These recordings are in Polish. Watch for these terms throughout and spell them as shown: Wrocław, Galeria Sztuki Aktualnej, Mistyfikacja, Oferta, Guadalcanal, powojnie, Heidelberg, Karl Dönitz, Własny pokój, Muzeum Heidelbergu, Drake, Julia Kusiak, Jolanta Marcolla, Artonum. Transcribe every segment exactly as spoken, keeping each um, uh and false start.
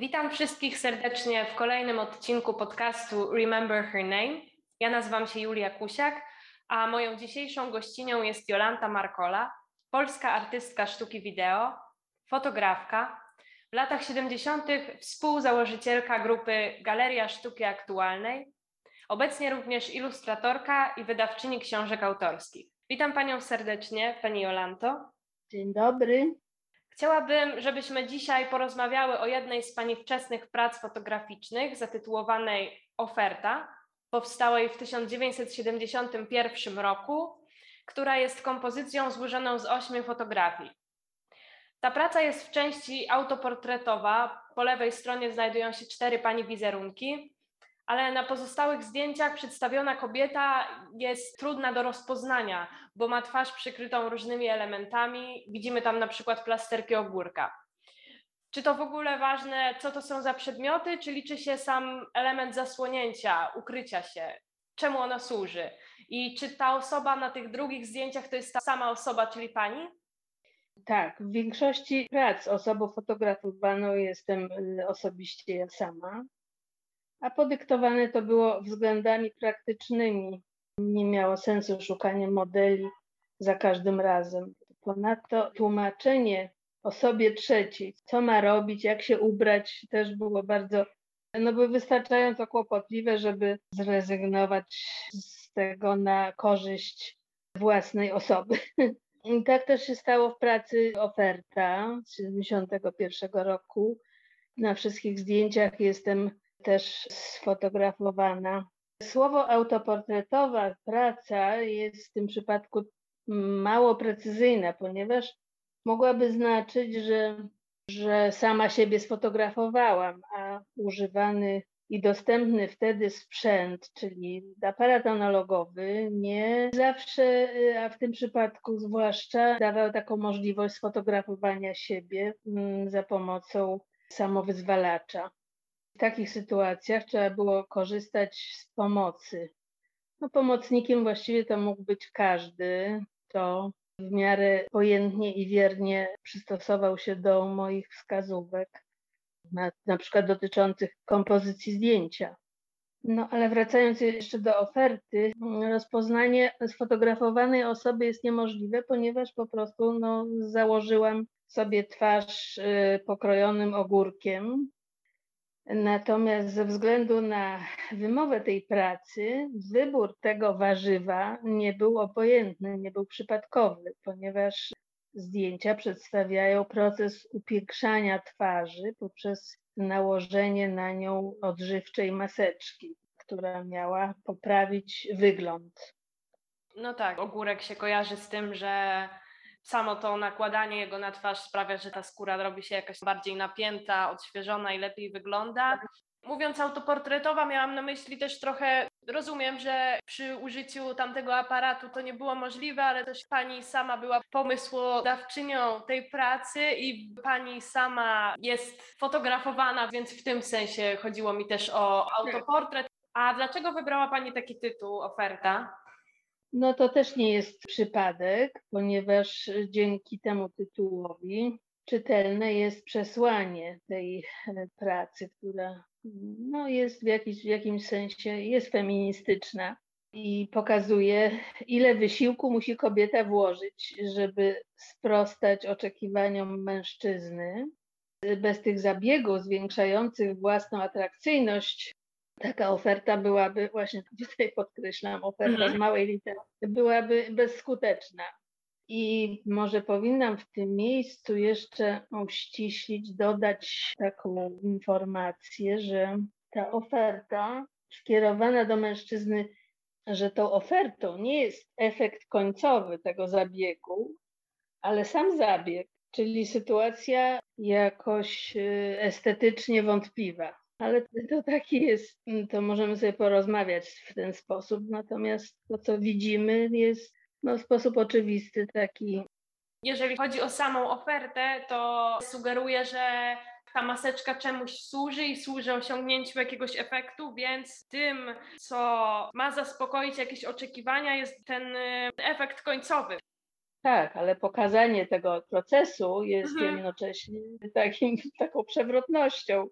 Witam wszystkich serdecznie w kolejnym odcinku podcastu Remember Her Name. Ja nazywam się Julia Kusiak, a moją dzisiejszą gościnią jest Jolanta Marcolla, polska artystka sztuki wideo, fotografka, w latach siedemdziesiątych współzałożycielka grupy Galeria Sztuki Aktualnej, obecnie również ilustratorka i wydawczyni książek autorskich. Witam Panią serdecznie, Pani Jolanto. Dzień dobry. Chciałabym, żebyśmy dzisiaj porozmawiały o jednej z Pani wczesnych prac fotograficznych zatytułowanej Oferta, powstałej w tysiąc dziewięćset siedemdziesiątym pierwszym roku, która jest kompozycją złożoną z ośmiu fotografii. Ta praca jest w części autoportretowa, po lewej stronie znajdują się cztery Pani wizerunki, ale na pozostałych zdjęciach przedstawiona kobieta jest trudna do rozpoznania, bo ma twarz przykrytą różnymi elementami. Widzimy tam na przykład plasterki ogórka. Czy to w ogóle ważne, co to są za przedmioty, czy liczy się sam element zasłonięcia, ukrycia się? Czemu ono służy? I czy ta osoba na tych drugich zdjęciach to jest ta sama osoba, czyli pani? Tak, w większości prac osobą fotografowaną jestem osobiście ja sama. A podyktowane to było względami praktycznymi. Nie miało sensu szukanie modeli za każdym razem. Ponadto tłumaczenie osobie trzeciej, co ma robić, jak się ubrać, też było bardzo, no było wystarczająco kłopotliwe, żeby zrezygnować z tego na korzyść własnej osoby. I tak też się stało w pracy Oferta z tysiąc dziewięćset siedemdziesiątego pierwszego roku. Na wszystkich zdjęciach jestem też sfotografowana. Słowo autoportretowa praca jest w tym przypadku mało precyzyjna, ponieważ mogłaby znaczyć, że, że sama siebie sfotografowałam, a używany i dostępny wtedy sprzęt, czyli aparat analogowy, nie zawsze, a w tym przypadku zwłaszcza, dawał taką możliwość sfotografowania siebie za pomocą samowyzwalacza. W takich sytuacjach trzeba było korzystać z pomocy. No, pomocnikiem właściwie to mógł być każdy, kto w miarę pojętnie i wiernie przystosował się do moich wskazówek, na, na przykład dotyczących kompozycji zdjęcia. No ale wracając jeszcze do Oferty, rozpoznanie sfotografowanej osoby jest niemożliwe, ponieważ po prostu no, założyłam sobie twarz y, pokrojonym ogórkiem. Natomiast ze względu na wymowę tej pracy, wybór tego warzywa nie był obojętny, nie był przypadkowy, ponieważ zdjęcia przedstawiają proces upiększania twarzy poprzez nałożenie na nią odżywczej maseczki, która miała poprawić wygląd. No tak, ogórek się kojarzy z tym, że samo to nakładanie jego na twarz sprawia, że ta skóra robi się jakaś bardziej napięta, odświeżona i lepiej wygląda. Mówiąc autoportretowa, miałam na myśli też trochę, rozumiem, że przy użyciu tamtego aparatu to nie było możliwe, ale też pani sama była pomysłodawczynią tej pracy i pani sama jest fotografowana, więc w tym sensie chodziło mi też o autoportret. A dlaczego wybrała pani taki tytuł, Oferta? No to też nie jest przypadek, ponieważ dzięki temu tytułowi czytelne jest przesłanie tej pracy, która no jest w, jakiś, w jakimś sensie jest feministyczna i pokazuje, ile wysiłku musi kobieta włożyć, żeby sprostać oczekiwaniom mężczyzny. Bez tych zabiegów zwiększających własną atrakcyjność taka oferta byłaby, właśnie tutaj podkreślam, oferta z małej litery, byłaby bezskuteczna. I może powinnam w tym miejscu jeszcze uściślić, dodać taką informację, że ta oferta skierowana do mężczyzny, że tą ofertą nie jest efekt końcowy tego zabiegu, ale sam zabieg, czyli sytuacja jakoś estetycznie wątpliwa. Ale to taki jest, to możemy sobie porozmawiać w ten sposób, natomiast to, co widzimy, jest no, w sposób oczywisty taki. Jeżeli chodzi o samą ofertę, to sugeruje, że ta maseczka czemuś służy i służy osiągnięciu jakiegoś efektu, więc tym, co ma zaspokoić jakieś oczekiwania, jest ten efekt końcowy. Tak, ale pokazanie tego procesu jest mhm. jednocześnie takim, taką przewrotnością.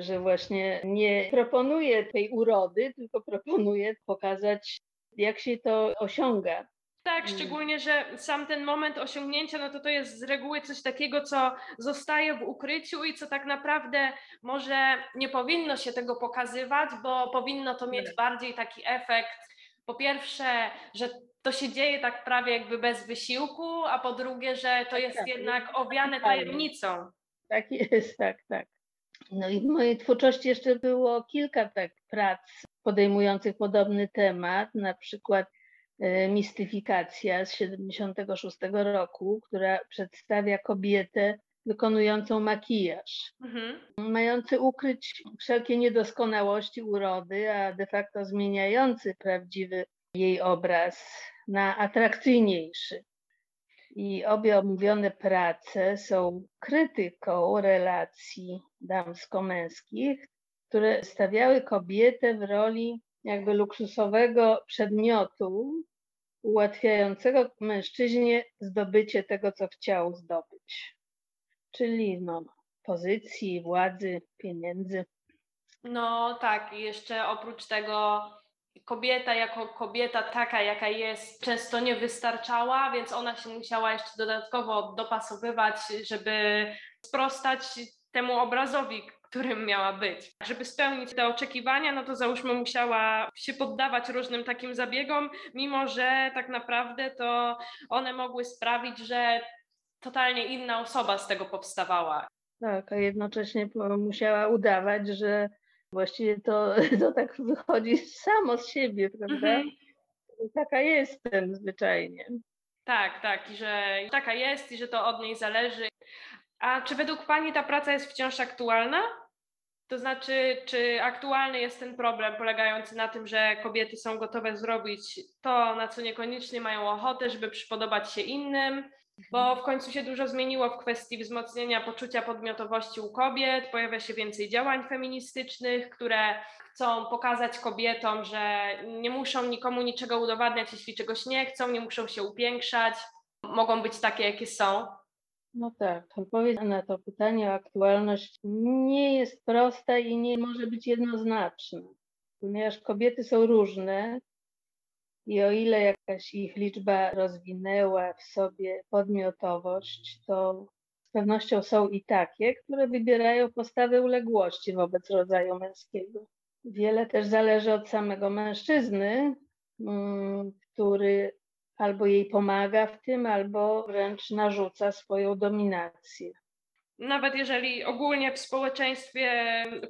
że właśnie nie proponuję tej urody, tylko proponuję pokazać, jak się to osiąga. Tak, szczególnie, że sam ten moment osiągnięcia, no to to jest z reguły coś takiego, co zostaje w ukryciu i co tak naprawdę może nie powinno się tego pokazywać, bo powinno to mieć bardziej taki efekt, po pierwsze, że to się dzieje tak prawie jakby bez wysiłku, a po drugie, że to jest tak, jednak owiane tajemnicą. Tak jest, tak, tak. No i w mojej twórczości jeszcze było kilka tak prac podejmujących podobny temat, na przykład Mistyfikacja z siedemdziesiątego szóstego roku, która przedstawia kobietę wykonującą makijaż, mhm. mający ukryć wszelkie niedoskonałości urody, a de facto zmieniający prawdziwy jej obraz na atrakcyjniejszy. I obie omówione prace są krytyką relacji damsko-męskich, które stawiały kobietę w roli jakby luksusowego przedmiotu ułatwiającego mężczyźnie zdobycie tego, co chciał zdobyć. Czyli no, pozycji, władzy, pieniędzy. No tak, i jeszcze oprócz tego kobieta jako kobieta taka, jaka jest, często nie wystarczała, więc ona się musiała jeszcze dodatkowo dopasowywać, żeby sprostać temu obrazowi, którym miała być. Żeby spełnić te oczekiwania, no to załóżmy musiała się poddawać różnym takim zabiegom, mimo że tak naprawdę to one mogły sprawić, że totalnie inna osoba z tego powstawała. Tak, a jednocześnie musiała udawać, że właściwie to, to tak wychodzi samo z siebie, prawda? Mhm. Taka jestem zwyczajnie. Tak, tak, i że taka jest i że to od niej zależy. A czy według Pani ta praca jest wciąż aktualna? To znaczy, czy aktualny jest ten problem polegający na tym, że kobiety są gotowe zrobić to, na co niekoniecznie mają ochotę, żeby przypodobać się innym? Bo w końcu się dużo zmieniło w kwestii wzmocnienia poczucia podmiotowości u kobiet, pojawia się więcej działań feministycznych, które chcą pokazać kobietom, że nie muszą nikomu niczego udowadniać, jeśli czegoś nie chcą, nie muszą się upiększać, mogą być takie, jakie są. No tak, odpowiedź na to pytanie o aktualność nie jest prosta i nie może być jednoznaczna, ponieważ kobiety są różne i o ile jakaś ich liczba rozwinęła w sobie podmiotowość, to z pewnością są i takie, które wybierają postawę uległości wobec rodzaju męskiego. Wiele też zależy od samego mężczyzny, który albo jej pomaga w tym, albo wręcz narzuca swoją dominację. Nawet jeżeli ogólnie w społeczeństwie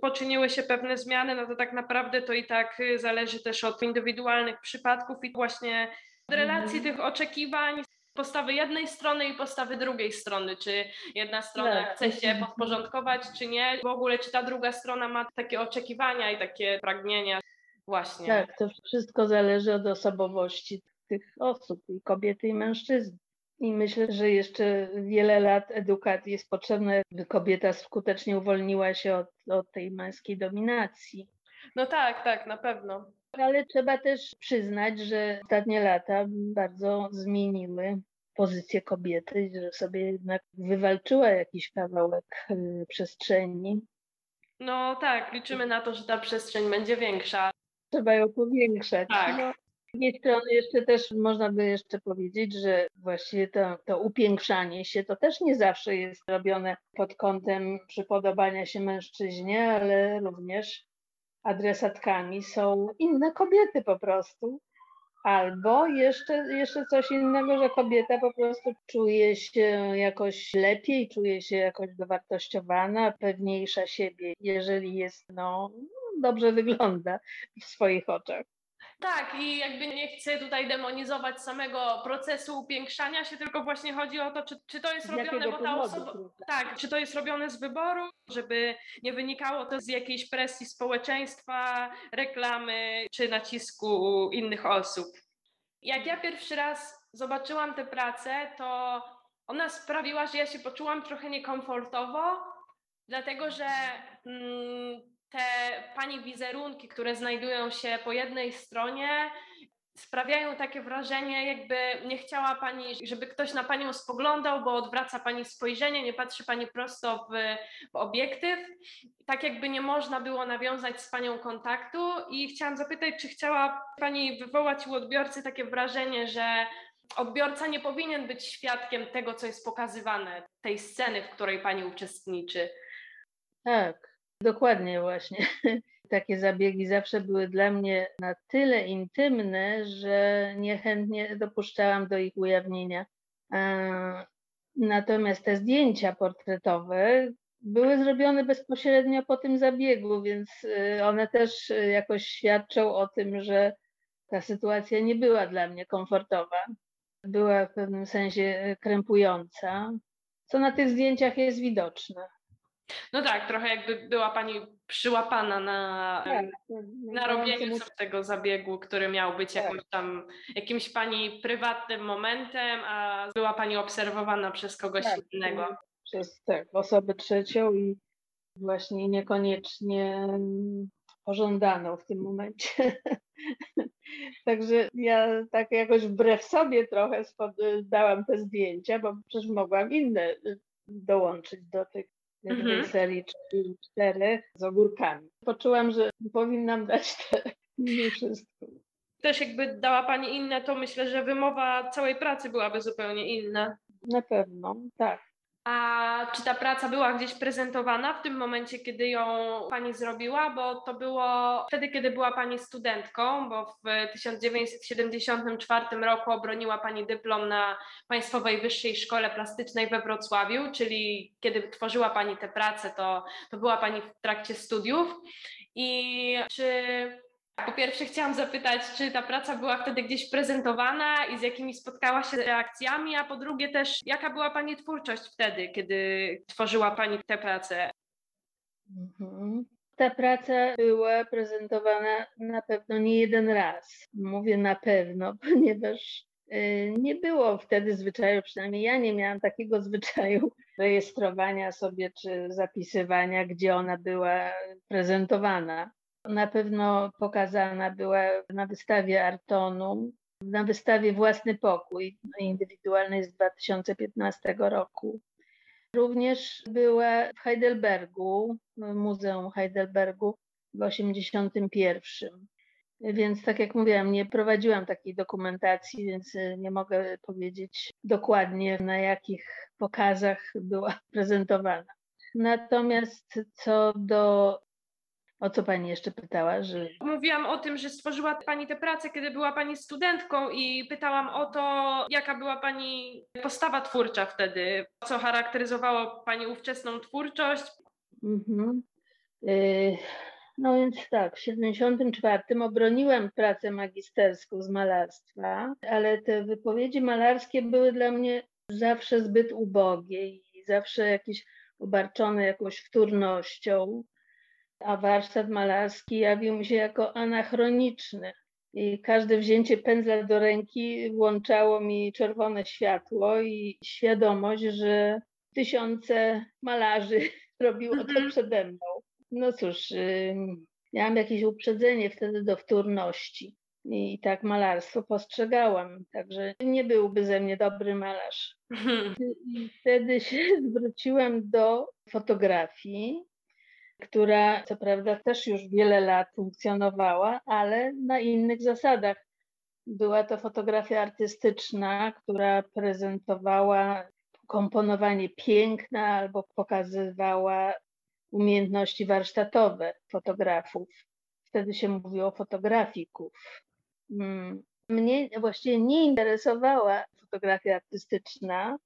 poczyniły się pewne zmiany, no to tak naprawdę to i tak zależy też od indywidualnych przypadków i właśnie od relacji mm. tych oczekiwań, postawy jednej strony i postawy drugiej strony. Czy jedna strona no. chce się podporządkować, czy nie? W ogóle czy ta druga strona ma takie oczekiwania i takie pragnienia? Właśnie. Tak, to wszystko zależy od osobowości tych osób, i kobiety, i mężczyzn. I myślę, że jeszcze wiele lat edukacji jest potrzebne, by kobieta skutecznie uwolniła się od, od tej męskiej dominacji. No tak, tak, na pewno. Ale trzeba też przyznać, że ostatnie lata bardzo zmieniły pozycję kobiety, że sobie jednak wywalczyła jakiś kawałek y, przestrzeni. No tak, liczymy na to, że ta przestrzeń będzie większa. Trzeba ją powiększać. Tak. No. Z drugiej strony jeszcze też można by jeszcze powiedzieć, że właściwie to, to upiększanie się to też nie zawsze jest robione pod kątem przypodobania się mężczyźnie, ale również adresatkami są inne kobiety po prostu. Albo jeszcze, jeszcze coś innego, że kobieta po prostu czuje się jakoś lepiej, czuje się jakoś dowartościowana, pewniejsza siebie, jeżeli jest, no, dobrze wygląda w swoich oczach. Tak, i jakby nie chcę tutaj demonizować samego procesu upiększania się, tylko właśnie chodzi o to, czy, czy to jest robione, bo ta osoba, tak, czy to jest robione z wyboru, żeby nie wynikało to z jakiejś presji społeczeństwa, reklamy czy nacisku innych osób. Jak ja pierwszy raz zobaczyłam tę pracę, to ona sprawiła, że ja się poczułam trochę niekomfortowo, dlatego że mm, te pani wizerunki, które znajdują się po jednej stronie, sprawiają takie wrażenie, jakby nie chciała Pani, żeby ktoś na Panią spoglądał, bo odwraca Pani spojrzenie, nie patrzy Pani prosto w, w obiektyw. Tak jakby nie można było nawiązać z Panią kontaktu i chciałam zapytać, czy chciała Pani wywołać u odbiorcy takie wrażenie, że odbiorca nie powinien być świadkiem tego, co jest pokazywane, tej sceny, w której Pani uczestniczy. Tak, dokładnie właśnie. Takie zabiegi zawsze były dla mnie na tyle intymne, że niechętnie dopuszczałam do ich ujawnienia. Natomiast te zdjęcia portretowe były zrobione bezpośrednio po tym zabiegu, więc one też jakoś świadczą o tym, że ta sytuacja nie była dla mnie komfortowa. Była w pewnym sensie krępująca, co na tych zdjęciach jest widoczne. No tak, trochę jakby była Pani przyłapana na, tak, na robieniu sobie tego zabiegu, który miał być tak. jakimś tam, jakimś Pani prywatnym momentem, a była Pani obserwowana przez kogoś tak, innego. Przez tak, osobę trzecią i właśnie niekoniecznie pożądaną w tym momencie. Także ja tak jakoś wbrew sobie trochę dałam te zdjęcia, bo przecież mogłam inne dołączyć do tych tej serii czterech z ogórkami. Poczułam, że powinnam dać te nie wszystko. Też jakby dała Pani inne, to myślę, że wymowa całej pracy byłaby zupełnie inna. Na pewno, tak. A czy ta praca była gdzieś prezentowana w tym momencie, kiedy ją Pani zrobiła? Bo to było wtedy, kiedy była Pani studentką, bo w tysiąc dziewięćset siedemdziesiątym czwartym roku obroniła Pani dyplom na Państwowej Wyższej Szkole Plastycznej we Wrocławiu, czyli kiedy tworzyła Pani tę pracę, to, to była Pani w trakcie studiów. I czy... Po pierwsze chciałam zapytać, czy ta praca była wtedy gdzieś prezentowana i z jakimi spotkała się reakcjami, a po drugie też, jaka była Pani twórczość wtedy, kiedy tworzyła Pani tę pracę? Ta praca była prezentowana na pewno nie jeden raz. Mówię na pewno, ponieważ nie było wtedy zwyczaju, przynajmniej ja nie miałam takiego zwyczaju rejestrowania sobie czy zapisywania, gdzie ona była prezentowana. Na pewno pokazana była na wystawie Artonum, na wystawie Własny pokój indywidualnej z dwa tysiące piętnastego roku. Również była w Heidelbergu, w Muzeum Heidelbergu w osiemdziesiątym pierwszym. Więc tak jak mówiłam, nie prowadziłam takiej dokumentacji, więc nie mogę powiedzieć dokładnie, na jakich pokazach była prezentowana. Natomiast co do... O co Pani jeszcze pytała? Że... Mówiłam o tym, że stworzyła Pani tę pracę, kiedy była Pani studentką i pytałam o to, jaka była Pani postawa twórcza wtedy, co charakteryzowało Pani ówczesną twórczość. Mhm. Yy, no więc tak, w siedemdziesiątym czwartym obroniłam pracę magisterską z malarstwa, ale te wypowiedzi malarskie były dla mnie zawsze zbyt ubogie i zawsze jakieś obarczone jakąś wtórnością. A warsztat malarski jawił mi się jako anachroniczny i każde wzięcie pędzla do ręki włączało mi czerwone światło i świadomość, że tysiące malarzy robiło to przede mną. No cóż, yy, miałam jakieś uprzedzenie wtedy do wtórności i tak malarstwo postrzegałam, także nie byłby ze mnie dobry malarz. I wtedy się zwróciłam do fotografii, która co prawda też już wiele lat funkcjonowała, ale na innych zasadach. Była to fotografia artystyczna, która prezentowała komponowanie piękna albo pokazywała umiejętności warsztatowe fotografów. Wtedy się mówiło fotografików. Mnie właściwie nie interesowała fotografia artystyczna,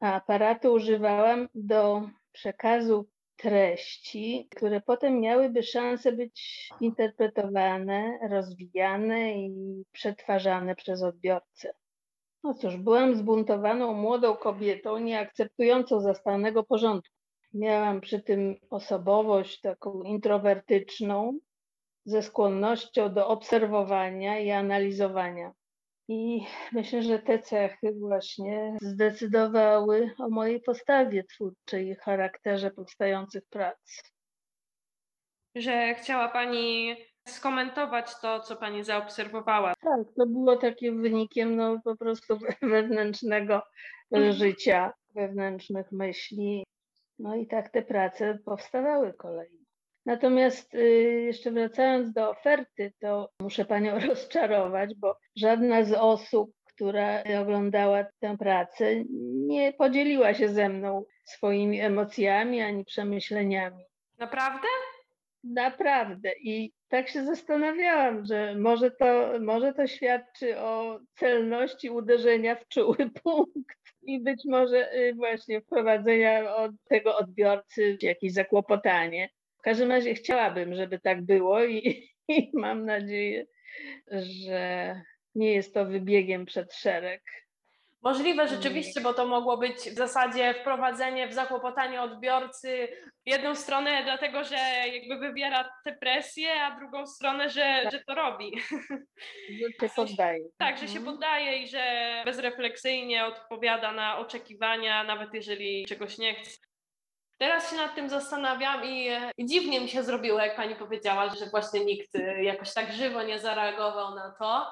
a aparatu używałam do przekazu treści, które potem miałyby szansę być interpretowane, rozwijane i przetwarzane przez odbiorcę. No cóż, byłam zbuntowaną młodą kobietą, nieakceptującą zastanego porządku. Miałam przy tym osobowość taką introwertyczną, ze skłonnością do obserwowania i analizowania. I myślę, że te cechy właśnie zdecydowały o mojej postawie twórczej i charakterze powstających prac. Że chciała Pani skomentować to, co pani zaobserwowała. Tak, to było takim wynikiem no, po prostu wewnętrznego życia, wewnętrznych myśli. No i tak te prace powstawały kolejne. Natomiast jeszcze wracając do oferty, to muszę panią rozczarować, bo żadna z osób, która oglądała tę pracę, nie podzieliła się ze mną swoimi emocjami ani przemyśleniami. Naprawdę? Naprawdę. I tak się zastanawiałam, że może to, może to świadczy o celności uderzenia w czuły punkt i być może właśnie wprowadzenia od tego odbiorcy jakieś zakłopotanie. W każdym razie chciałabym, żeby tak było i, i mam nadzieję, że nie jest to wybiegiem przed szereg. Możliwe rzeczywiście, bo to mogło być w zasadzie wprowadzenie w zakłopotanie odbiorcy. Jedną stronę dlatego, że jakby wywiera tę presję, a drugą stronę, że, tak. że to robi. Że się poddaje. Tak, że się poddaje i że bezrefleksyjnie odpowiada na oczekiwania, nawet jeżeli czegoś nie chce. Teraz się nad tym zastanawiam i, i dziwnie mi się zrobiło, jak pani powiedziała, że właśnie nikt jakoś tak żywo nie zareagował na to.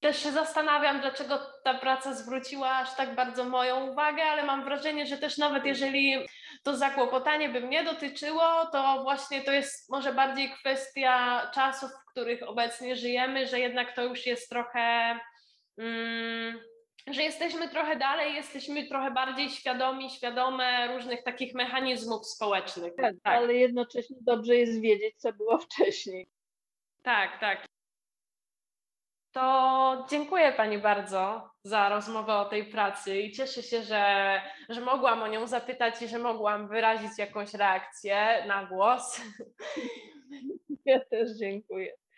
Też się zastanawiam, dlaczego ta praca zwróciła aż tak bardzo moją uwagę, ale mam wrażenie, że też nawet jeżeli to zakłopotanie by mnie dotyczyło, to właśnie to jest może bardziej kwestia czasów, w których obecnie żyjemy, że jednak to już jest trochę... Mm, że jesteśmy trochę dalej, jesteśmy trochę bardziej świadomi, świadome różnych takich mechanizmów społecznych. Tak, tak. Ale jednocześnie dobrze jest wiedzieć, co było wcześniej. Tak, tak. To dziękuję pani bardzo za rozmowę o tej pracy i cieszę się, że, że mogłam o nią zapytać i że mogłam wyrazić jakąś reakcję na głos. Ja też dziękuję.